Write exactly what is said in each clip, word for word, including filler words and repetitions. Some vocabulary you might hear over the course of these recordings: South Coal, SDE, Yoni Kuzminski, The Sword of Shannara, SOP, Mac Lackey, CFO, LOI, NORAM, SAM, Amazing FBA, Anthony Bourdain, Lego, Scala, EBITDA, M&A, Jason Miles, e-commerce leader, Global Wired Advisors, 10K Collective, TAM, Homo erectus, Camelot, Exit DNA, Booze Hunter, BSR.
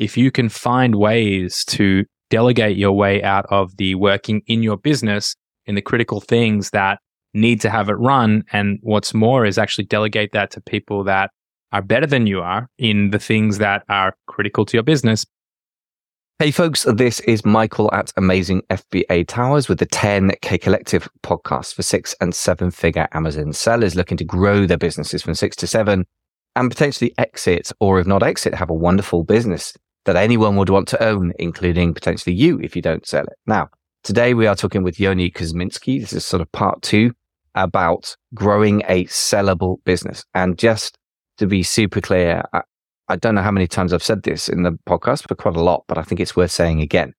if you can find ways to delegate your way out of the working in your business in the critical things that need to have it run, and what's more is actually delegate that to people that are better than you are in the things that are critical to your business. Hey folks, this is Michael at Amazing F B A Towers with the ten K Collective podcast for six and seven figure Amazon sellers looking to grow their businesses from six to seven and potentially exit, or if not exit, have a wonderful business that anyone would want to own, including potentially you if you don't sell it. Now, today we are talking with Yoni Kuzminski. This is sort of part two about growing a sellable business. And just to be super clear, I, I don't know how many times I've said this in the podcast, but quite a lot, but I think it's worth saying again.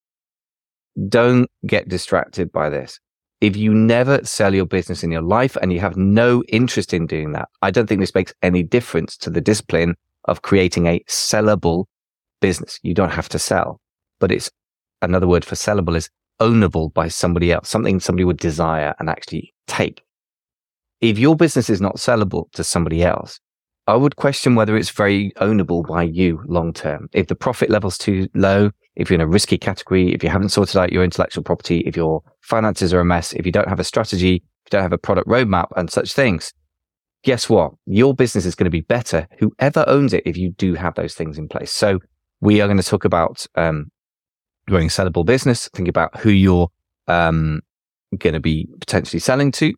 Don't get distracted by this. If you never sell your business in your life and you have no interest in doing that, I don't think this makes any difference to the discipline of creating a sellable business. You don't have to sell, but it's another word for sellable is ownable by somebody else, something somebody would desire and actually take. If your business is not sellable to somebody else, I would question whether it's very ownable by you long term. If the profit level's too low, if you're in a risky category, if you haven't sorted out your intellectual property, if your finances are a mess, if you don't have a strategy, if you don't have a product roadmap and such things, guess what? Your business is going to be better, whoever owns it, if you do have those things in place. So we are going to talk about um, growing sellable business, think about who you're um, going to be potentially selling to,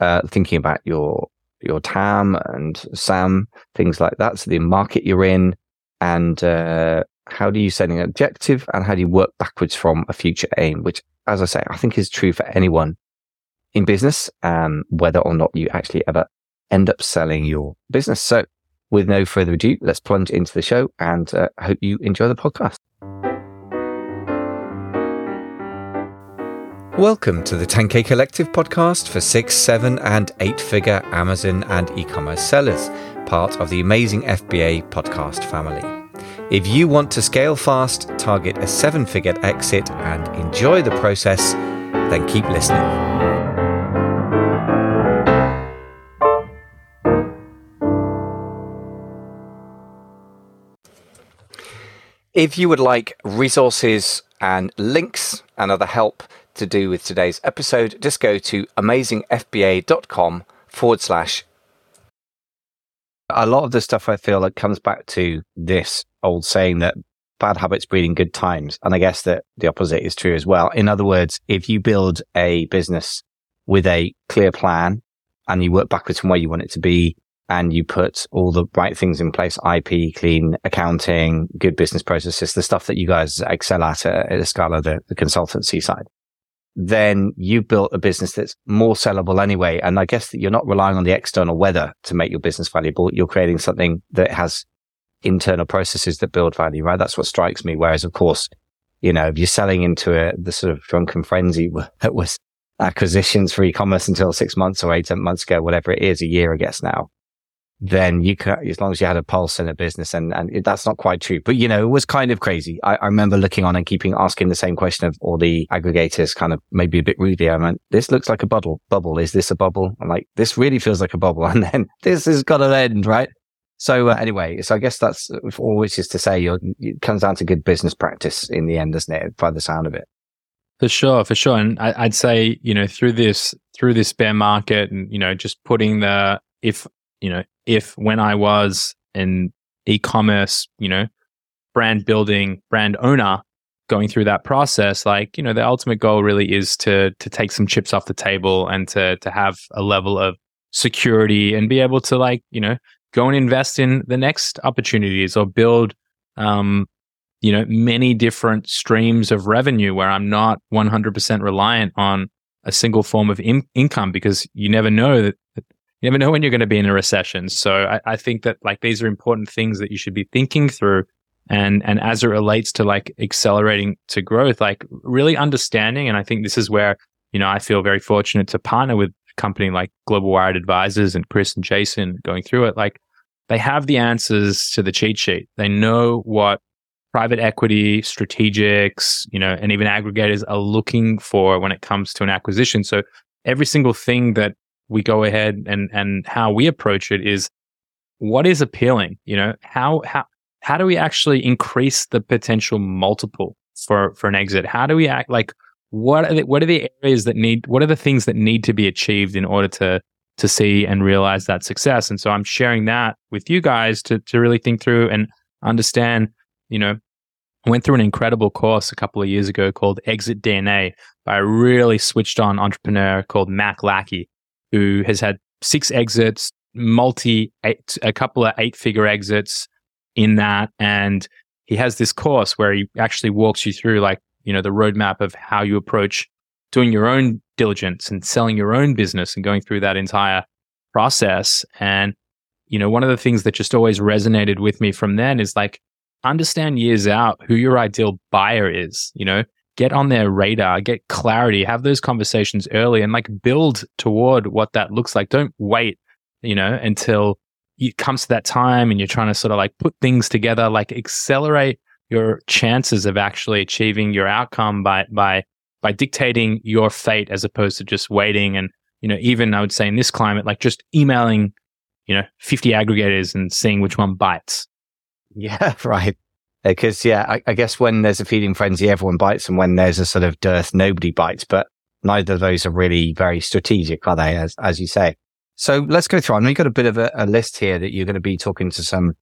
uh, thinking about your your T A M and S A M, things like that. So the market you're in, and uh, how do you set an objective and how do you work backwards from a future aim, which, as I say, I think is true for anyone in business, um, whether or not you actually ever end up selling your business. So with no further ado, let's plunge into the show, and I uh, hope you enjoy the podcast. Welcome to the ten K Collective podcast for six, seven and eight figure Amazon and e-commerce sellers, part of the Amazing F B A podcast family. If you want to scale fast, target a seven figure exit and enjoy the process, then keep listening. If you would like resources and links and other help to do with today's episode, just go to amazingfba.com forward slash. A lot of the stuff I feel like comes back to this old saying that bad habits breed in good times. And I guess that the opposite is true as well. In other words, if you build a business with a clear plan and you work backwards from where you want it to be and you put all the right things in place, I P, clean accounting, good business processes, the stuff that you guys excel at at Scala, the, the consultancy side, then you built a business that's more sellable anyway. And I guess that you're not relying on the external weather to make your business valuable. You're creating something that has internal processes that build value, right? That's what strikes me. Whereas, of course, you know, if you're selling into a, the sort of drunken frenzy that was acquisitions for e-commerce until six months or eight months ago, whatever it is, a year, I guess now, then you can, as long as you had a pulse in a business, and, and it, that's not quite true. But, you know, it was kind of crazy. I, I remember looking on and keeping asking the same question of all the aggregators, kind of maybe a bit rudely. I mean, this looks like a bubble. Bubble. Is this a bubble? I'm like, this really feels like a bubble. And then this has got to end, right? So uh, anyway, so I guess that's all, which is to say you're, it comes down to good business practice in the end, doesn't it? By the sound of it. For sure, for sure. And I, I'd say, you know, through this, through this bear market and, you know, just putting the, if, you know, if when I was an e-commerce, you know, brand building, brand owner, going through that process, like, you know, the ultimate goal really is to to take some chips off the table and to to have a level of security and be able to, like, you know, go and invest in the next opportunities or build, um, you know, many different streams of revenue where I'm not one hundred percent reliant on a single form of in- income because you never know that, you never know when you're going to be in a recession. So I, I think that, like, these are important things that you should be thinking through. And and as it relates to, like, accelerating to growth, like, really understanding. And I think this is where, you know, I feel very fortunate to partner with a company like Global Wired Advisors and Chris and Jason going through it. Like, they have the answers to the cheat sheet. They know what private equity, strategics, you know, and even aggregators are looking for when it comes to an acquisition. So every single thing that we go ahead and and how we approach it is what is appealing, you know, how how how do we actually increase the potential multiple for, for an exit? How do we act like, what are the, what are the areas that need, what are the things that need to be achieved in order to, to see and realize that success? And so I'm sharing that with you guys to, to really think through and understand. You know, I went through an incredible course a couple of years ago called Exit D N A by a really switched on entrepreneur called Mac Lackey, who has had six exits, multi, eight, a couple of eight figure exits in that. And he has this course where he actually walks you through, like, you know, the roadmap of how you approach doing your own diligence and selling your own business and going through that entire process. And, you know, one of the things that just always resonated with me from then is like, understand years out who your ideal buyer is, you know, get on their radar, get clarity, have those conversations early and like build toward what that looks like. Don't wait, you know, until it comes to that time and you're trying to sort of like put things together, like accelerate your chances of actually achieving your outcome by by by dictating your fate as opposed to just waiting. And, you know, even I would say in this climate, like just emailing, you know, fifty aggregators and seeing which one bites. Yeah, right. Because, yeah, I, I guess when there's a feeding frenzy, everyone bites. And when there's a sort of dearth, nobody bites. But neither of those are really very strategic, are they, as, as you say? So let's go through. I know you've got a bit of a, a list here that you're going to be talking to some,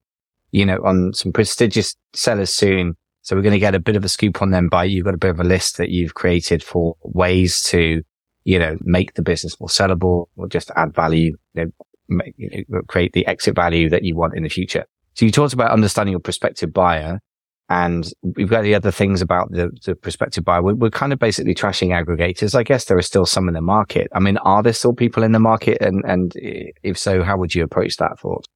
you know, on some prestigious sellers soon. So we're going to get a bit of a scoop on them by you've got a bit of a list that you've created for ways to, you know, make the business more sellable or just add value, you know, make, you know, create the exit value that you want in the future. So you talked about understanding your prospective buyer, and we've got the other things about the, the prospective buyer. We're, we're kind of basically trashing aggregators. I guess there are still some in the market. I mean, are there still people in the market? And, and if so, how would you approach that thought?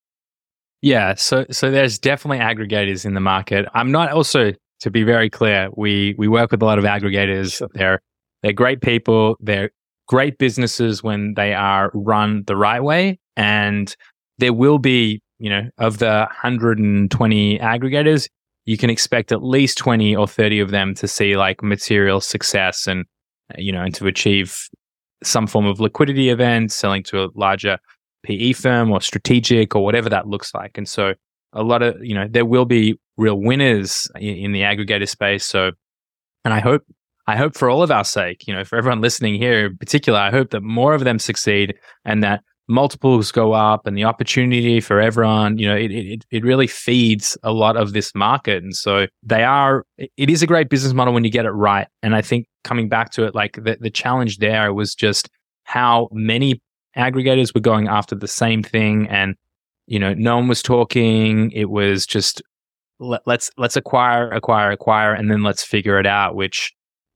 Yeah, so so there's definitely aggregators in the market. I'm not also, to be very clear, we we work with a lot of aggregators. Sure. They're they're great people. They're great businesses when they are run the right way. And there will be, you know, of the one hundred twenty aggregators, you can expect at least twenty or thirty of them to see like material success and, you know, and to achieve some form of liquidity event, selling to a larger P E firm or strategic or whatever that looks like. And so a lot of, you know, there will be real winners in, in the aggregator space. So, and I hope, I hope for all of our sake, you know, for everyone listening here in particular, I hope that more of them succeed and that multiples go up and the opportunity for everyone, you know, it, it, it really feeds a lot of this market. And so they are, it is a great business model when you get it right. And I think coming back to it, like the, the challenge there was just how many aggregators were going after the same thing, and you know, no one was talking. It was just let, let's let's acquire, acquire, acquire, and then let's figure it out. Which,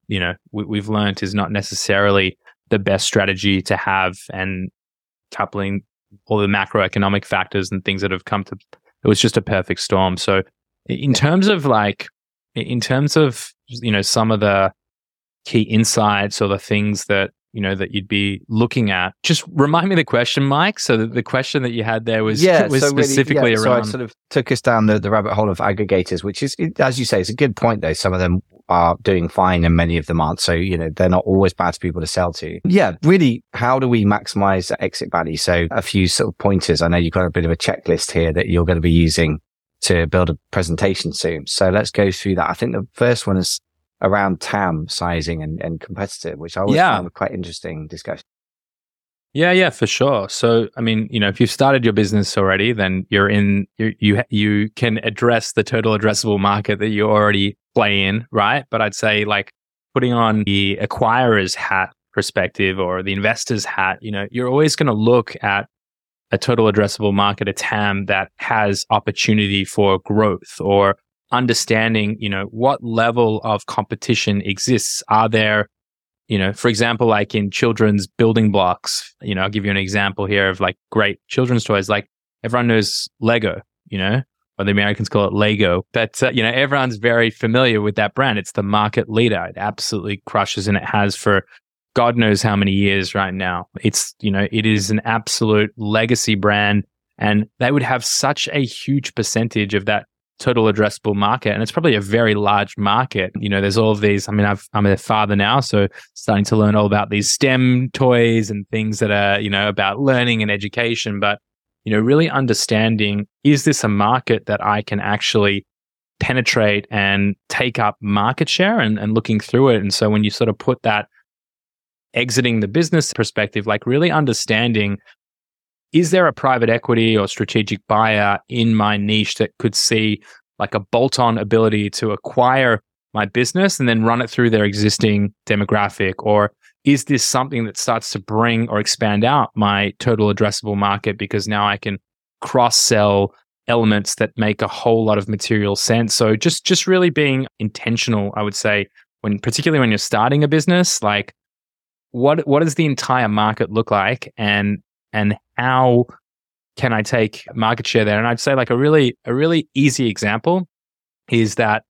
you know, we, we've learned is not necessarily the best strategy to have. And coupling all the macroeconomic factors and things that have come to, it was just a perfect storm. So, in terms of like, in terms of you know, some of the key insights or the things that, you know, that you'd be looking at. Just remind me the question, Mike. So the, the question that you had there was, yeah, was so specifically really, yeah, around. So I sort of took us down the, the rabbit hole of aggregators, which is, as you say, it's a good point though. Some of them are doing fine and many of them aren't. So, you know, they're not always bad people to sell to. Yeah. Really, how do we maximize exit value? So a few sort of pointers. I know you've got a bit of a checklist here that you're going to be using to build a presentation soon. So let's go through that. I think the first one is around T A M sizing and, and competitor, which I always yeah. found a quite interesting discussion. Yeah, yeah, for sure. So, I mean, you know, if you've started your business already, then you're in, you you, you can address the total addressable market that you already play in, right? But I'd say like putting on the acquirer's hat perspective or the investor's hat, you know, you're always going to look at a total addressable market, a T A M that has opportunity for growth or understanding, you know, what level of competition exists. Are there, you know, for example, like in children's building blocks, you know, I'll give you an example here of like great children's toys. Like everyone knows Lego, you know, or the Americans call it Lego, but, uh, you know, everyone's very familiar with that brand. It's the market leader. It absolutely crushes and it has for God knows how many years right now. It's, you know, it is an absolute legacy brand and they would have such a huge percentage of that total addressable market. And it's probably a very large market. You know, there's all of these, I mean, I've, I'm a father now, so starting to learn all about these STEM toys and things that are, you know, about learning and education. But, you know, really understanding, is this a market that I can actually penetrate and take up market share, and, and looking through it. And so when you sort of put that exiting the business perspective, like really understanding, is there a private equity or strategic buyer in my niche that could see like a bolt-on ability to acquire my business and then run it through their existing demographic? Or is this something that starts to bring or expand out my total addressable market, because now I can cross-sell elements that make a whole lot of material sense? So just just really being intentional, I would say, when particularly when you're starting a business, like what what does the entire market look like, and and how can I take market share there? And I'd say like a really a really easy example is that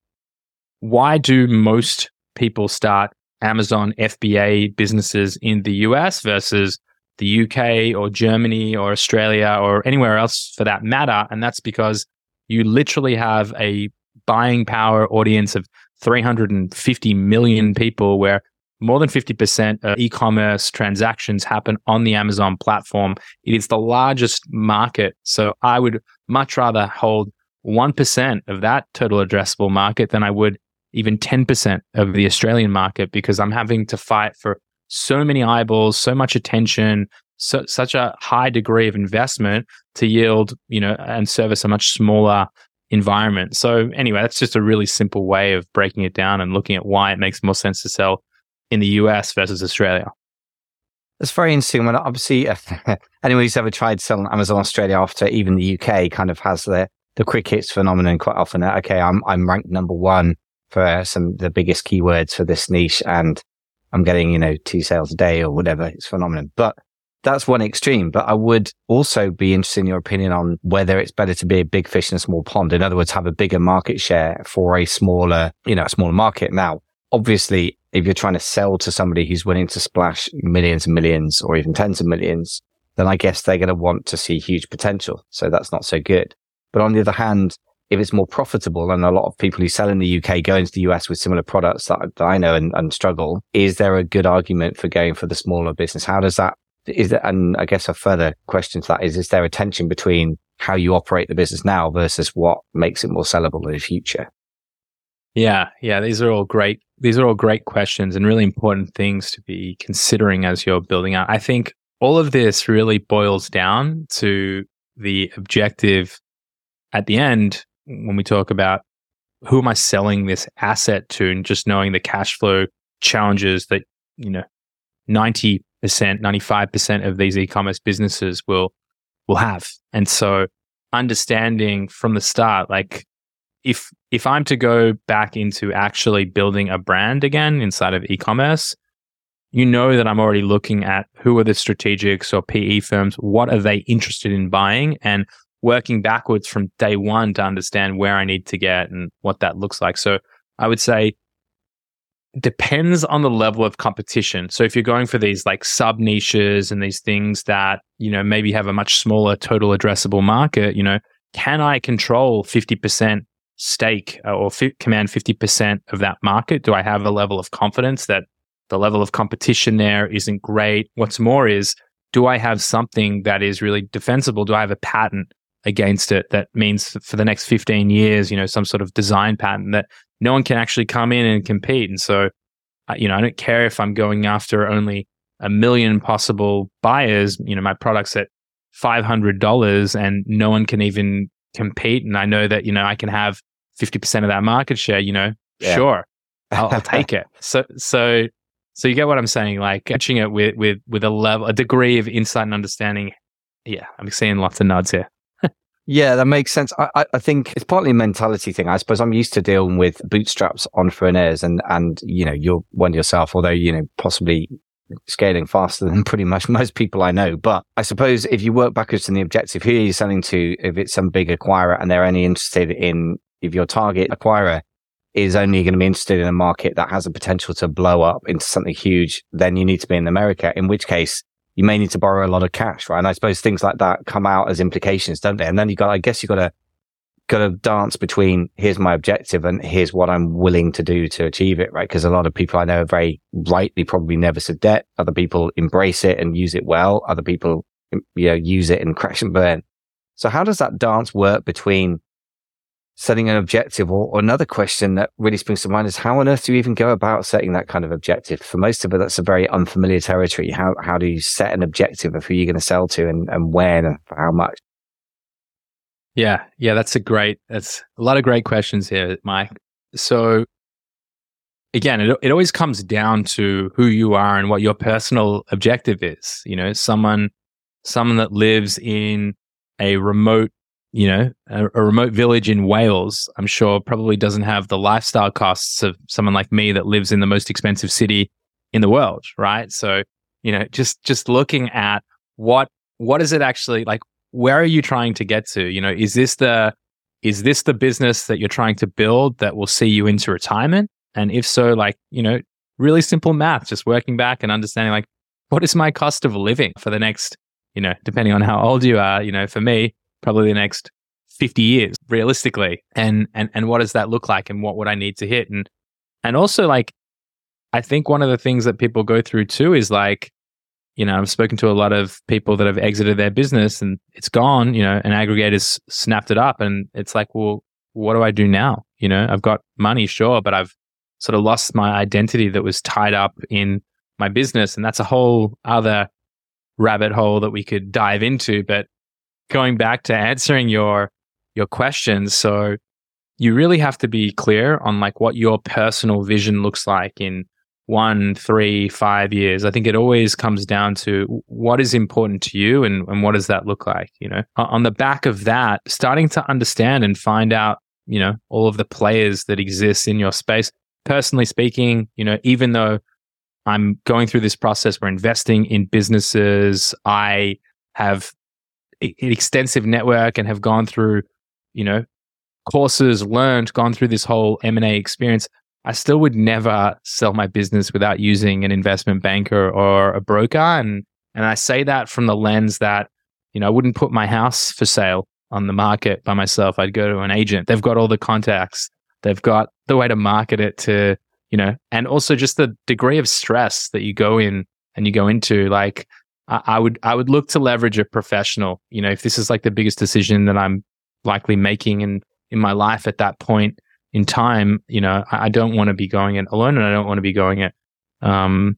why do most people start Amazon F B A businesses in the U S versus the U K or Germany or Australia or anywhere else for that matter? And that's because you literally have a buying power audience of three hundred fifty million people, where more than fifty percent of e-commerce transactions happen on the Amazon platform. It is the largest market. So I would much rather hold one percent of that total addressable market than I would even ten percent of the Australian market, because I'm having to fight for so many eyeballs, so much attention, so, such a high degree of investment to yield, you know, and service a much smaller environment. So anyway, that's just a really simple way of breaking it down and looking at why it makes more sense to sell in the U S versus Australia. That's very interesting. Well, obviously, anyone who's ever tried selling Amazon Australia after even the U K kind of has the the quick hits phenomenon quite often. Okay, I'm I'm ranked number one for some of the biggest keywords for this niche, and I'm getting, you know, two sales a day or whatever. It's phenomenal. But that's one extreme. But I would also be interested in your opinion on whether it's better to be a big fish in a small pond. In other words, have a bigger market share for a smaller, you know, a smaller market. Now, obviously, if you're trying to sell to somebody who's willing to splash millions and millions or even tens of millions, then I guess they're going to want to see huge potential. So that's not so good. But on the other hand, if it's more profitable, and a lot of people who sell in the U K go into the U S with similar products that I know and, and struggle, is there a good argument for going for the smaller business? How does that, is there, and I guess a further question to that is, is there a tension between how you operate the business now versus what makes it more sellable in the future? Yeah, yeah, these are all great. These are all great questions and really important things to be considering as you're building out. I think all of this really boils down to the objective at the end, when we talk about who am I selling this asset to, and just knowing the cash flow challenges that, you know, ninety percent, ninety-five percent of these e-commerce businesses will will have. And so understanding from the start, like if if I'm to go back into actually building a brand again inside of e-commerce, you know that I'm already looking at who are the strategics or P E firms, what are they interested in buying, and working backwards from day one to understand where I need to get and what that looks like. So I would say depends on the level of competition. So if you're going for these like sub niches and these things that, you know, maybe have a much smaller total addressable market, you know, can I control fifty percent stake or fi- command fifty percent of that market? Do I have a level of confidence that the level of competition there isn't great? What's more is, do I have something that is really defensible? Do I have a patent against it that means for the next fifteen years, you know, some sort of design patent that no one can actually come in and compete? And so, you know, I don't care if I'm going after only a million possible buyers, you know, my product's at five hundred dollars and no one can even compete. And I know that, you know, I can have fifty percent of that market share, you know, yeah. Sure, I'll, I'll take it. So, so, so you get what I'm saying, like catching it with, with, with a level, a degree of insight and understanding. Yeah, I'm seeing lots of nods here. Yeah, that makes sense. I, I think it's partly a mentality thing. I suppose I'm used to dealing with bootstraps entrepreneurs and, and, you know, you're one yourself, although, you know, possibly scaling faster than pretty much most people I know. But I suppose if you work backwards from the objective, who are you selling to? If it's some big acquirer and they're only interested in, if your target acquirer is only going to be interested in a market that has a potential to blow up into something huge, then you need to be in America, in which case you may need to borrow a lot of cash, right? And I suppose things like that come out as implications, don't they? And then you got, I guess you got to, got to dance between here's my objective and here's what I'm willing to do to achieve it, right? Because a lot of people I know are very rightly probably nervous of debt. Other people embrace it and use it well. Other people, you know, use it and crash and burn. So how does that dance work between setting an objective, or, or another question that really springs to mind is, how on earth do you even go about setting that kind of objective? For most of it, that's a very unfamiliar territory. How how do you set an objective of who you're going to sell to, and, and when, and for how much? Yeah, yeah, that's a great, that's a lot of great questions here, Mike. So again, it it always comes down to who you are and what your personal objective is. You know, someone, someone that lives in a remote, you know, a, a remote village in Wales, I'm sure probably doesn't have the lifestyle costs of someone like me that lives in the most expensive city in the world, right? So, you know, just just looking at what what is it actually, like, where are you trying to get to? You know, is this the is this the business that you're trying to build that will see you into retirement? And if so, like, you know, really simple math, just working back and understanding, like, what is my cost of living for the next, you know, depending on how old you are, you know, for me, probably the next fifty years realistically, and and and what does that look like, and what would I need to hit? And and also, like, I think one of the things that people go through too is, like, you know, I've spoken to a lot of people that have exited their business and it's gone, you know, an aggregator's snapped it up, and it's like, well, what do I do now? You know, I've got money, sure, but I've sort of lost my identity that was tied up in my business, and that's a whole other rabbit hole that we could dive into. But going back to answering your your questions, so you really have to be clear on, like, what your personal vision looks like in one, three, five years. I think it always comes down to what is important to you, and, and what does that look like, you know? On the back of that, starting to understand and find out, you know, all of the players that exist in your space. Personally speaking, you know, even though I'm going through this process, we're investing in businesses, I have an extensive network and have gone through, you know, courses, learned, gone through this whole M and A experience, I still would never sell my business without using an investment banker or a broker. And and I say that from the lens that, you know, I wouldn't put my house for sale on the market by myself. I'd go to an agent. They've got all the contacts. They've got the way to market it to, you know, and also just the degree of stress that you go in and you go into, like, I would I would look to leverage a professional. You know, if this is like the biggest decision that I'm likely making in, in my life at that point in time, you know, I don't want to be going it alone, and I don't want to be going it. Um,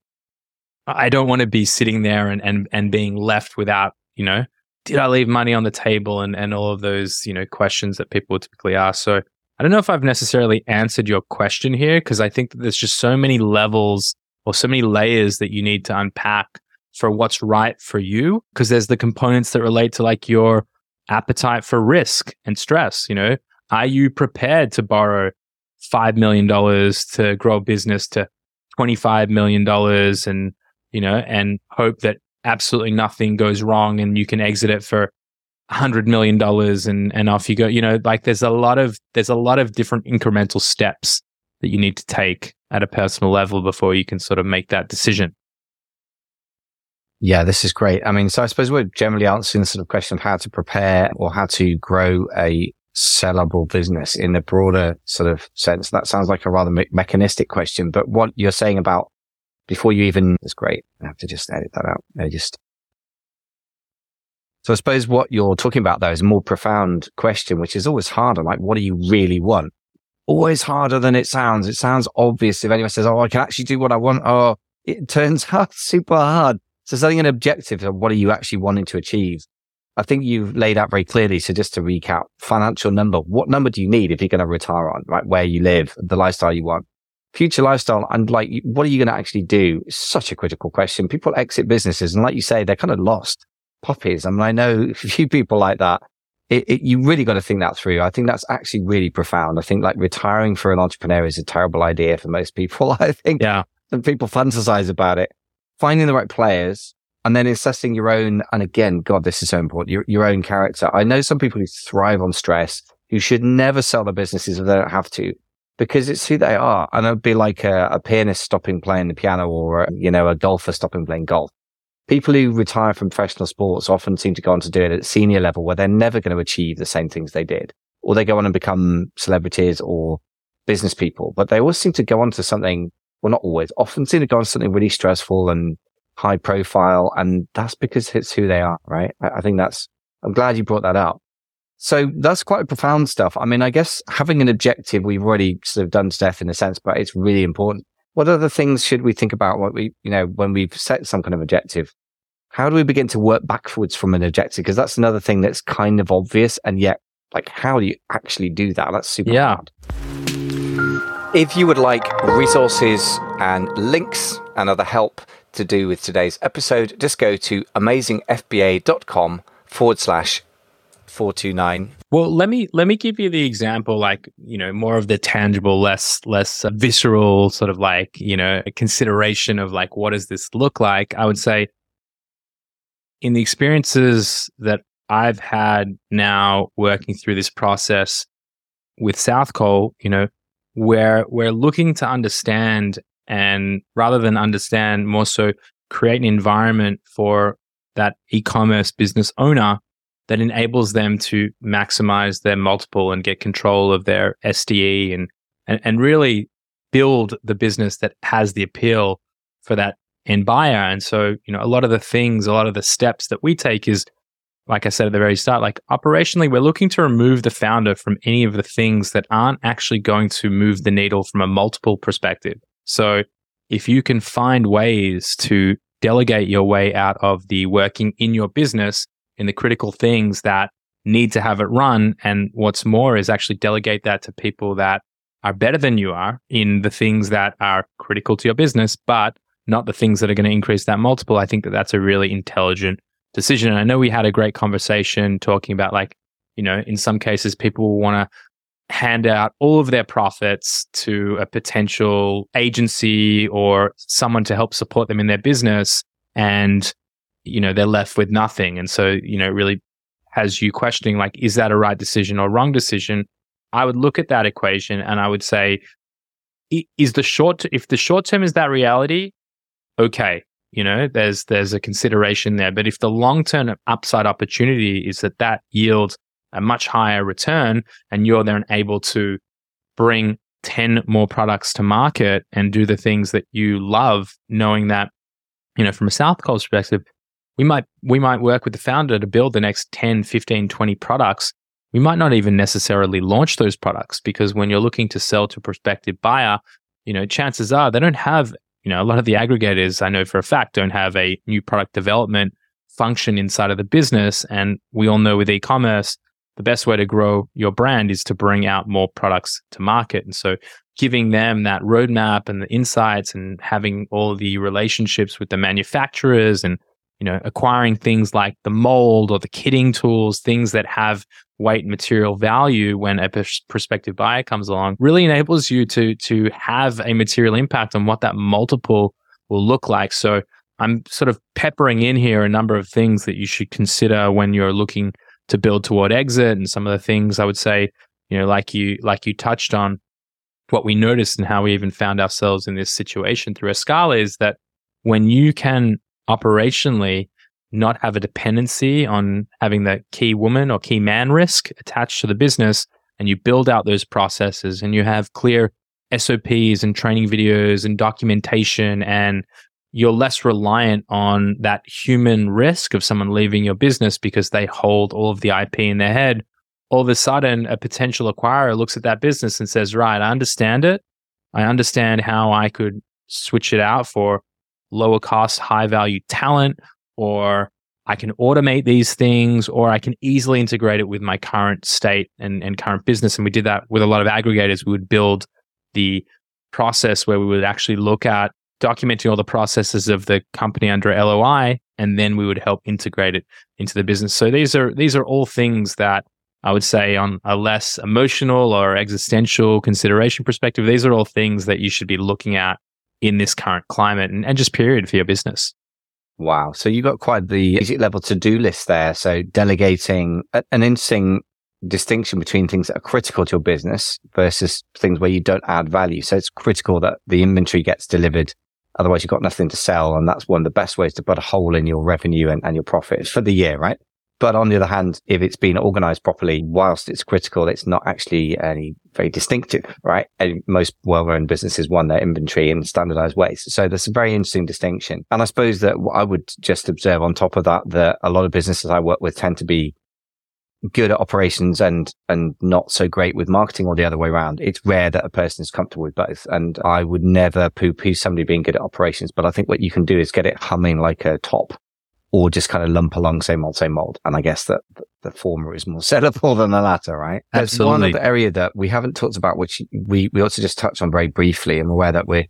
I don't want to be sitting there and, and and being left without, you know, did I leave money on the table, and and all of those, you know, questions that people typically ask. So I don't know if I've necessarily answered your question here, because I think that there's just so many levels or so many layers that you need to unpack for what's right for you, because there's the components that relate to, like, your appetite for risk and stress. You know, are you prepared to borrow five million dollars to grow a business to twenty-five million dollars, and, you know, and hope that absolutely nothing goes wrong and you can exit it for one hundred million dollars and, and off you go? You know, like, there's a lot of, there's a lot of different incremental steps that you need to take at a personal level before you can sort of make that decision. Yeah, this is great. I mean, so I suppose we're generally answering the sort of question of how to prepare or how to grow a sellable business in the broader sort of sense. That sounds like a rather me- mechanistic question, but what you're saying about before you even is great. I have to just edit that out. I just. So I suppose what you're talking about, though, is a more profound question, which is always harder. Like, what do you really want? Always harder than it sounds. It sounds obvious. If anyone says, oh, I can actually do what I want, oh, it turns out super hard. So setting an objective of what are you actually wanting to achieve, I think you've laid out very clearly. So just to recap, financial number, what number do you need if you're going to retire on, right? Where you live, the lifestyle you want, future lifestyle, and, like, what are you going to actually do? It's such a critical question. People exit businesses, and like you say, they're kind of lost puppies. I mean, I know a few people like that. It, it, you really got to think that through. I think that's actually really profound. I think, like, retiring for an entrepreneur is a terrible idea for most people. I think yeah. And people fantasize about it. Finding the right players, and then assessing your own, and again, God, this is so important, your, your own character. I know some people who thrive on stress, who should never sell their businesses if they don't have to, because it's who they are. And it would be like a, a pianist stopping playing the piano, or, you know, a golfer stopping playing golf. People who retire from professional sports often seem to go on to do it at senior level, where they're never going to achieve the same things they did, or they go on and become celebrities or business people, but they always seem to go on to something. Well, not always, often seem to go on something really stressful and high profile. And that's because it's who they are, right? I, I think that's, I'm glad you brought that up. So that's quite profound stuff. I mean, I guess having an objective we've already sort of done to death in a sense, but it's really important. What other things should we think about what we, you know, when we've set some kind of objective? How do we begin to work backwards from an objective? Because that's another thing that's kind of obvious. And yet, like, how do you actually do that? That's super yeah. hard. If you would like resources and links and other help to do with today's episode, just go to amazingfba.com forward slash 429. Well, let me let me give you the example, like, you know, more of the tangible, less less visceral sort of like, you know, consideration of like, what does this look like? I would say, in the experiences that I've had now working through this process with South Coal, you know, where we're looking to understand, and rather than understand, more so create an environment for that e-commerce business owner that enables them to maximize their multiple and get control of their S D E and and, and really build the business that has the appeal for that and buyer. And so, you know, a lot of the things, a lot of the steps that we take is, like I said at the very start, like operationally, we're looking to remove the founder from any of the things that aren't actually going to move the needle from a multiple perspective. So if you can find ways to delegate your way out of the working in your business in the critical things that need to have it run, and what's more is actually delegate that to people that are better than you are in the things that are critical to your business, but not the things that are going to increase that multiple, I think that that's a really intelligent decision. And I know we had a great conversation talking about, like, you know, in some cases, people want to hand out all of their profits to a potential agency or someone to help support them in their business, and, you know, they're left with nothing. And so, you know, it really has you questioning, like, is that a right decision or wrong decision? I would look at that equation and I would say, is the short, if the short term is that reality, okay, you know, there's there's a consideration there. But if the long-term upside opportunity is that that yields a much higher return and you're then able to bring ten more products to market and do the things that you love, knowing that, you know, from a South Coal perspective, we might we might work with the founder to build the next ten, fifteen, twenty products. We might not even necessarily launch those products, because when you're looking to sell to a prospective buyer, you know, chances are they don't have, you know, a lot of the aggregators, I know for a fact, don't have a new product development function inside of the business. And we all know with e-commerce, the best way to grow your brand is to bring out more products to market. And so giving them that roadmap and the insights and having all the relationships with the manufacturers and, you know, acquiring things like the mold or the kitting tools, things that have weight and material value when a pers- prospective buyer comes along, really enables you to to have a material impact on what that multiple will look like. So I'm sort of peppering in here a number of things that you should consider when you're looking to build toward exit, and some of the things I would say, you know, like you like you touched on, what we noticed and how we even found ourselves in this situation through Scala is that when you can operationally not have a dependency on having that key woman or key man risk attached to the business, and you build out those processes and you have clear S O Ps and training videos and documentation, and you're less reliant on that human risk of someone leaving your business because they hold all of the I P in their head, all of a sudden a potential acquirer looks at that business and says, right, I understand it. I understand how I could switch it out for lower cost, high value talent, or I can automate these things, or I can easily integrate it with my current state and, and current business. And we did that with a lot of aggregators. We would build the process where we would actually look at documenting all the processes of the company under L O I, and then we would help integrate it into the business. So these are these are all things that I would say, on a less emotional or existential consideration perspective, these are all things that you should be looking at in this current climate and, and just period for your business. Wow. So you got quite the exit level to-do list there. So delegating, an interesting distinction between things that are critical to your business versus things where you don't add value. So it's critical that the inventory gets delivered. Otherwise, you've got nothing to sell. And that's one of the best ways to put a hole in your revenue and, and your profit for the year, right? But on the other hand, if it's been organized properly, whilst it's critical, it's not actually any very distinctive, right? And most well-run businesses run their inventory in standardized ways. So there's a very interesting distinction. And I suppose that I would just observe on top of that, that a lot of businesses I work with tend to be good at operations and and not so great with marketing, or the other way around. It's rare that a person is comfortable with both. And I would never poo-poo somebody being good at operations, but I think what you can do is get it humming like a top, or just kind of lump along same old, same old. And I guess that the former is more sellable than the latter, right? That's one other area that we haven't talked about, which we, we also just touched on very briefly. I'm aware that we're,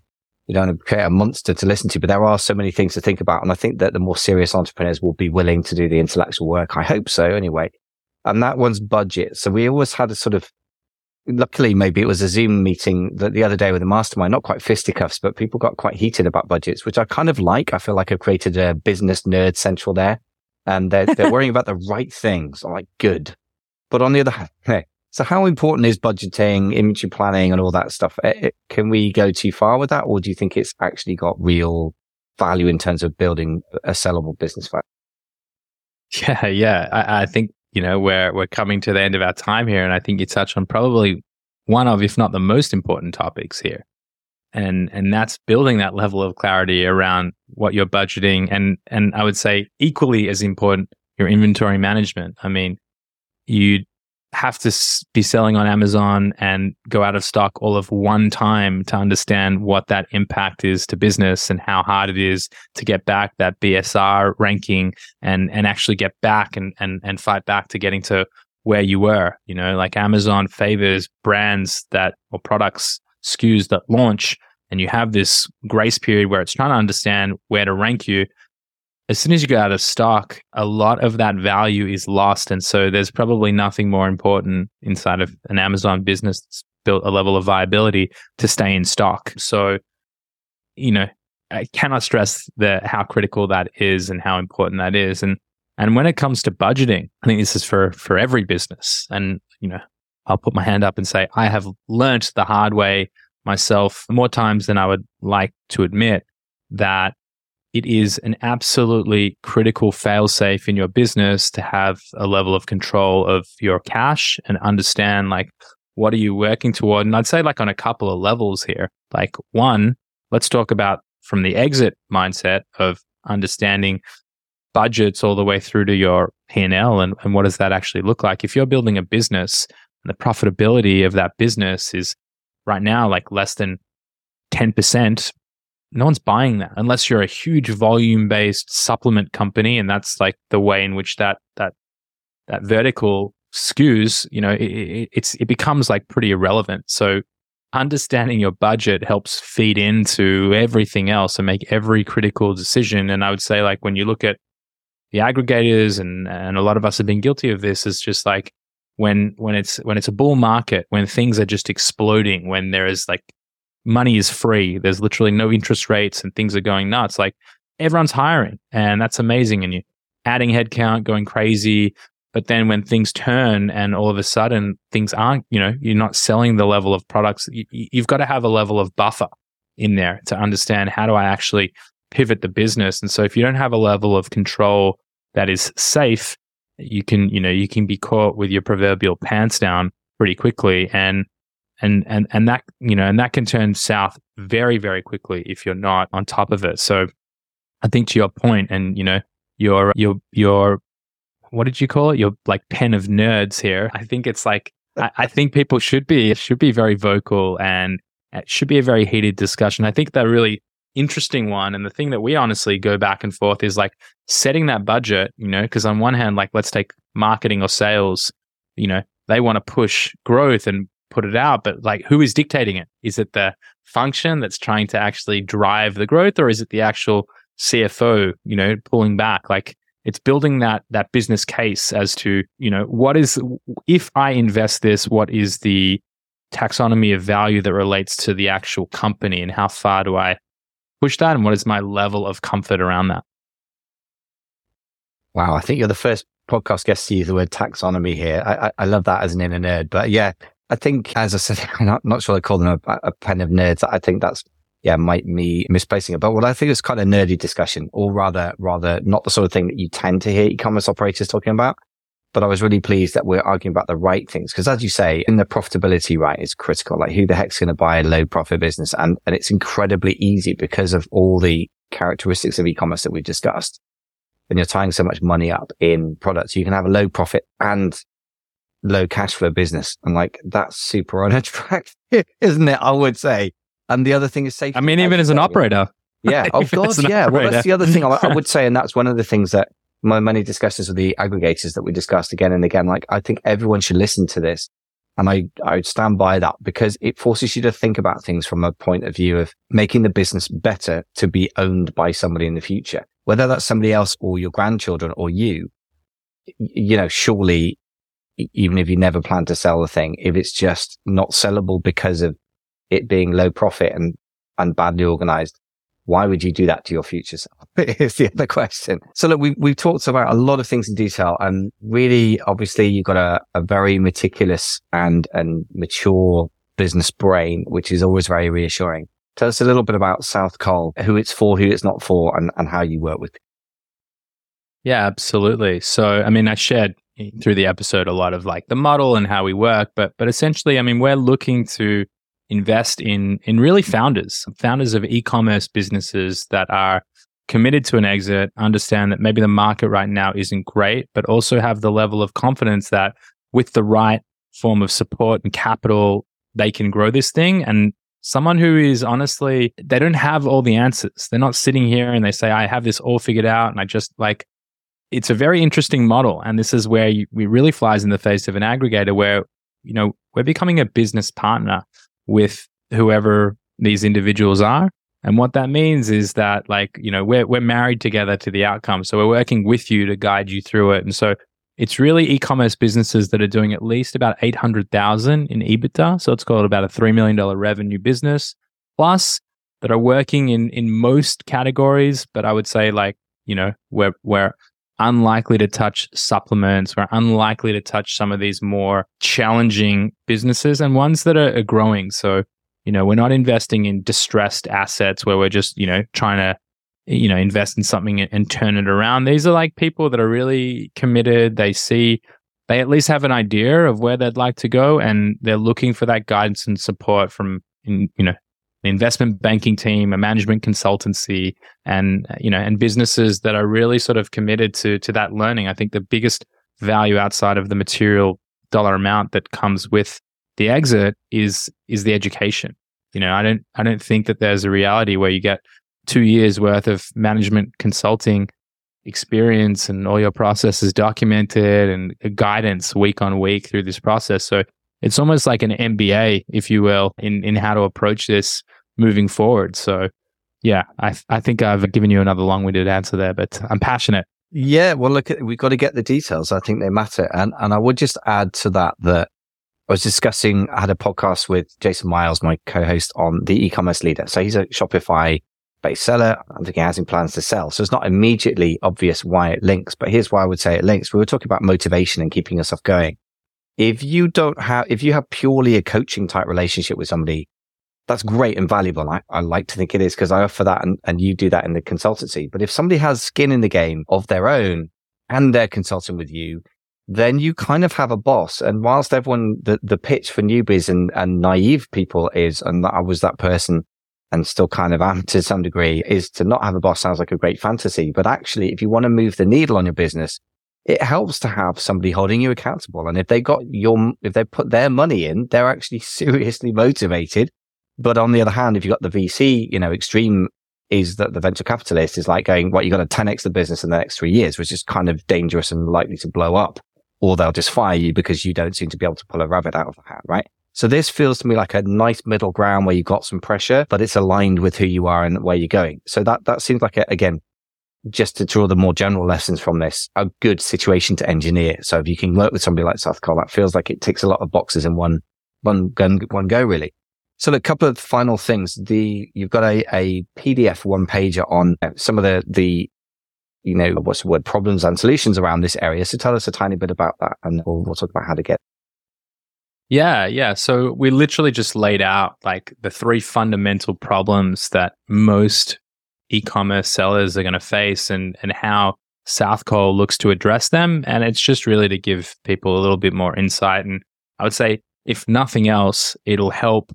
you know, create a monster to listen to, but there are so many things to think about. And I think that the more serious entrepreneurs will be willing to do the intellectual work. I hope so anyway. And that one's budget. So we always had a sort of, luckily, maybe it was a Zoom meeting that the other day with a mastermind, not quite fisticuffs, but people got quite heated about budgets, which I kind of like. I feel like I've created a business nerd central there, and they're, they're worrying about the right things. I'm like, good. But on the other hand, so how important is budgeting, inventory planning and all that stuff? Can we go too far with that? Or do you think it's actually got real value in terms of building a sellable business value? Yeah, yeah. I, I think, you know, we're, we're coming to the end of our time here. And I think you touched on probably one of, if not the most important topics here. And, and that's building that level of clarity around what you're budgeting. And, and I would say equally as important, your inventory management. I mean, you have to be selling on Amazon and go out of stock all of one time to understand what that impact is to business and how hard it is to get back that B S R ranking and, and actually get back and, and, and fight back to getting to where you were. You know, like Amazon favors brands that, or products, S K Us that launch, and you have this grace period where it's trying to understand where to rank you. As soon as you go out of stock, a lot of that value is lost. And so there's probably nothing more important inside of an Amazon business that's built a level of viability to stay in stock. So, you know, I cannot stress the how critical that is and how important that is. And and when it comes to budgeting, I think this is for, for every business. And, you know, I'll put my hand up and say, I have learned the hard way myself more times than I would like to admit that it is an absolutely critical fail-safe in your business to have a level of control of your cash and understand, like, what are you working toward? And I'd say, like, on a couple of levels here. Like, one, let's talk about from the exit mindset of understanding budgets all the way through to your P and L and, and what does that actually look like. If you're building a business and the profitability of that business is right now like less than ten percent, no one's buying that unless you're a huge volume-based supplement company, and that's like the way in which that that that vertical S K Us. You know, it, it, it's it becomes like pretty irrelevant. So, understanding your budget helps feed into everything else and make every critical decision. And I would say, like, when you look at the aggregators, and and a lot of us have been guilty of this, is just like when when it's when it's a bull market, when things are just exploding, when there is like money is free, there's literally no interest rates and things are going nuts, like everyone's hiring and that's amazing and you're adding headcount, going crazy. But then when things turn and all of a sudden things aren't, you know, you're not selling the level of products, you, you've got to have a level of buffer in there to understand how do I actually pivot the business. And so if you don't have a level of control that is safe, you can, you know, you can be caught with your proverbial pants down pretty quickly. And And and and that, you know, and that can turn south very, very quickly if you're not on top of it. So I think to your point, and, you know, your your your what did you call it? Your like pen of nerds here. I think it's like I, I think people should be should be very vocal, and it should be a very heated discussion. I think that really interesting one, and the thing that we honestly go back and forth is like setting that budget, you know, because on one hand, like, let's take marketing or sales, you know, they want to push growth and put it out, but like, who is dictating it? Is it the function that's trying to actually drive the growth, or is it the actual C F O, you know, pulling back? Like, it's building that that business case as to, you know, what is, if I invest this, what is the taxonomy of value that relates to the actual company, and how far do I push that, and what is my level of comfort around that? Wow, I think you're the first podcast guest to use the word taxonomy here. I, I, I love that as an inner nerd, but yeah. I think, as I said, I'm not, not sure I call them a, a pen of nerds. I think that's, yeah, might be misplacing it. But what I think is kind of nerdy discussion, or rather, rather not the sort of thing that you tend to hear e-commerce operators talking about. But I was really pleased that we're arguing about the right things. Because as you say, in the profitability, right, is critical. Like, who the heck's going to buy a low profit business? And, and it's incredibly easy because of all the characteristics of e-commerce that we've discussed. And you're tying so much money up in products. You can have a low profit and low cash flow business. And like, that's super unattractive, isn't it? I would say. And the other thing is safety. I mean, even as an operator. Yeah. Oh, God. Yeah. Operator. Well, that's the other thing I, I would say. And that's one of the things that my money discussions with the aggregators that we discussed again and again. Like, I think everyone should listen to this. And I, I would stand by that, because it forces you to think about things from a point of view of making the business better to be owned by somebody in the future, whether that's somebody else or your grandchildren or you. You know, surely, even if you never plan to sell the thing, if it's just not sellable because of it being low profit and, and badly organized, why would you do that to your future self? Is the other question. So look, we've, we've talked about a lot of things in detail, and really, obviously, you've got a, a very meticulous and, and mature business brain, which is always very reassuring. Tell us a little bit about South Coal, who it's for, who it's not for, and, and how you work with people. Yeah, absolutely. So, I mean, I shared through the episode a lot of like the model and how we work, but but essentially, I mean, we're looking to invest in in really founders, founders of e-commerce businesses that are committed to an exit, understand that maybe the market right now isn't great, but also have the level of confidence that with the right form of support and capital, they can grow this thing. And someone who is honestly, they don't have all the answers. They're not sitting here and they say, I have this all figured out. And I just like, it's a very interesting model. And this is where you, we really flies in the face of an aggregator where, you know, we're becoming a business partner with whoever these individuals are. And what that means is that, like, you know, we're we're married together to the outcome. So we're working with you to guide you through it. And so it's really e-commerce businesses that are doing at least about eight hundred thousand in EBITDA. So it's called about a three million dollars revenue business, plus that are working in, in most categories. But I would say, like, you know, we're, we're unlikely to touch supplements. We're unlikely to touch some of these more challenging businesses and ones that are, are growing. So, you know, we're not investing in distressed assets where we're just, you know, trying to, you know, invest in something and, and turn it around. These are like people that are really committed. They see, they at least have an idea of where they'd like to go, and they're looking for that guidance and support from, you know, the investment banking team, a management consultancy, and, you know, and businesses that are really sort of committed to to that learning. I think the biggest value outside of the material dollar amount that comes with the exit is is the education. You know, I don't I don't think that there's a reality where you get two years worth of management consulting experience and all your processes documented and guidance week on week through this process. So it's almost like an M B A, if you will, in in how to approach this moving forward. So yeah, I I think I've given you another long-winded answer there, but I'm passionate. Yeah, well, look, we've got to get the details. I think they matter, and and I would just add to that that. I was discussing, I had a podcast with Jason Miles, my co-host, on the e-commerce leader. So he's a Shopify-based seller. I'm thinking he has plans to sell. So it's not immediately obvious why it links, but here's why I would say it links. We were talking about motivation and keeping yourself going. If you don't have, if you have purely a coaching type relationship with somebody, that's great and valuable. And I, I like to think it is, because I offer that and, and you do that in the consultancy. But if somebody has skin in the game of their own and they're consulting with you, then you kind of have a boss. And whilst everyone, the, the pitch for newbies and, and naive people is, and I was that person and still kind of am to some degree, is to not have a boss sounds like a great fantasy. But actually, if you want to move the needle on your business, it helps to have somebody holding you accountable. And if they got your, if they put their money in, they're actually seriously motivated. But on the other hand, if you got the V C, you know, extreme is that the venture capitalist is like going, well, you got to ten X the business in the next three years, which is kind of dangerous and likely to blow up. Or they'll just fire you because you don't seem to be able to pull a rabbit out of the hat, right? So this feels to me like a nice middle ground where you've got some pressure, but it's aligned with who you are and where you're going. So that that seems like, a, again, just to draw the more general lessons from this, a good situation to engineer. So if you can work with somebody like South Coal, that feels like it ticks a lot of boxes in one one one go, really. So a couple of final things. The you've got a, a P D F one-pager on some of the the... you know, what's the word, problems and solutions around this area. So tell us a tiny bit about that, and we'll, we'll talk about how to get. Yeah, yeah. So we literally just laid out like the three fundamental problems that most e-commerce sellers are going to face, and, and how South Coal looks to address them. And it's just really to give people a little bit more insight. And I would say, if nothing else, it'll help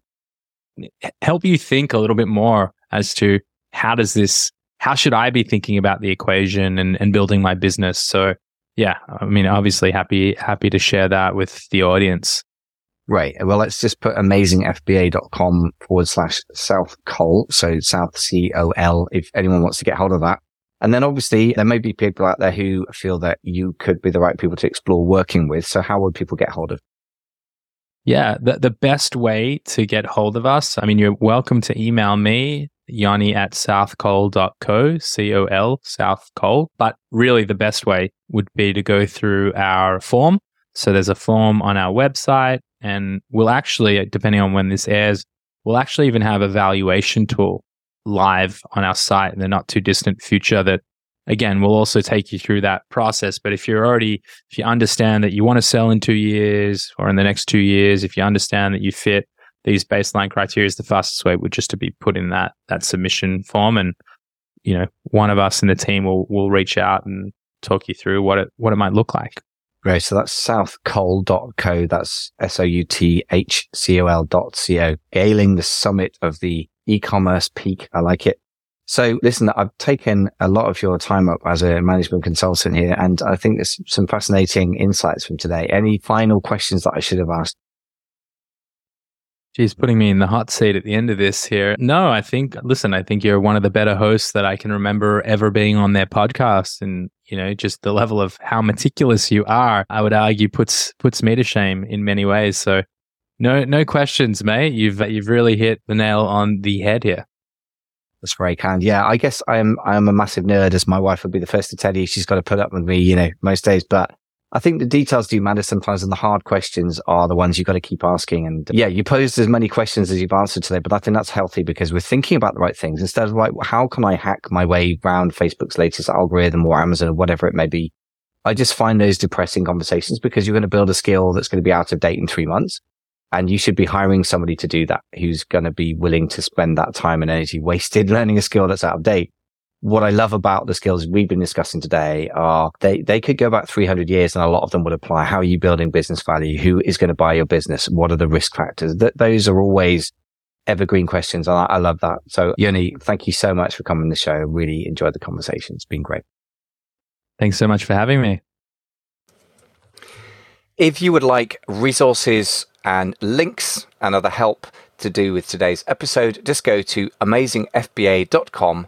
help you think a little bit more as to how does this How should I be thinking about the equation and, and building my business? So yeah, I mean, obviously happy happy to share that with the audience. Right. Well, let's just put amazingfba.com forward slash South Coal. So South C O L, if anyone wants to get hold of that. And then obviously there may be people out there who feel that you could be the right people to explore working with. So how would people get hold of? Yeah, the, the best way to get hold of us, I mean, you're welcome to email me, Yoni at southcoal dot co, C O L, South Coal. But really the best way would be to go through our form. So there's a form on our website, and we'll actually, depending on when this airs, we'll actually even have a valuation tool live on our site in the not too distant future that, again, we'll also take you through that process. But if you're already, if you understand that you want to sell in two years or in the next two years, if you understand that you fit these baseline criteria, the fastest way would just to be put in that that submission form. And, you know, one of us in the team will will reach out and talk you through what it what it might look like. Great. So that's southcoal dot co. That's S O U T H C O L dot C O. Scaling the summit of the e-commerce peak. I like it. So listen, I've taken a lot of your time up as a management consultant here, and I think there's some fascinating insights from today. Any final questions that I should have asked? Geez, putting me in the hot seat at the end of this here. No, I think, listen, I think you're one of the better hosts that I can remember ever being on their podcast. And, you know, just the level of how meticulous you are, I would argue puts puts me to shame in many ways. So no no questions, mate. You've you've really hit the nail on the head here. That's very kind. Yeah, I guess I'm I'm a massive nerd, as my wife would be the first to tell you. She's got to put up with me, you know, most days. But I think the details do matter sometimes, and the hard questions are the ones you've got to keep asking. And yeah, you posed as many questions as you've answered today, but I think that's healthy because we're thinking about the right things instead of like, how can I hack my way around Facebook's latest algorithm or Amazon or whatever it may be? I just find those depressing conversations because you're going to build a skill that's going to be out of date in three months. And you should be hiring somebody to do that who's going to be willing to spend that time and energy wasted learning a skill that's out of date. What I love about the skills we've been discussing today are they, they could go back three hundred years and a lot of them would apply. How are you building business value? Who is going to buy your business? What are the risk factors? Th- those are always evergreen questions. And I, I love that. So Yoni, thank you so much for coming on the show. I really enjoyed the conversation. It's been great. Thanks so much for having me. If you would like resources and links and other help to do with today's episode, just go to amazingfba.com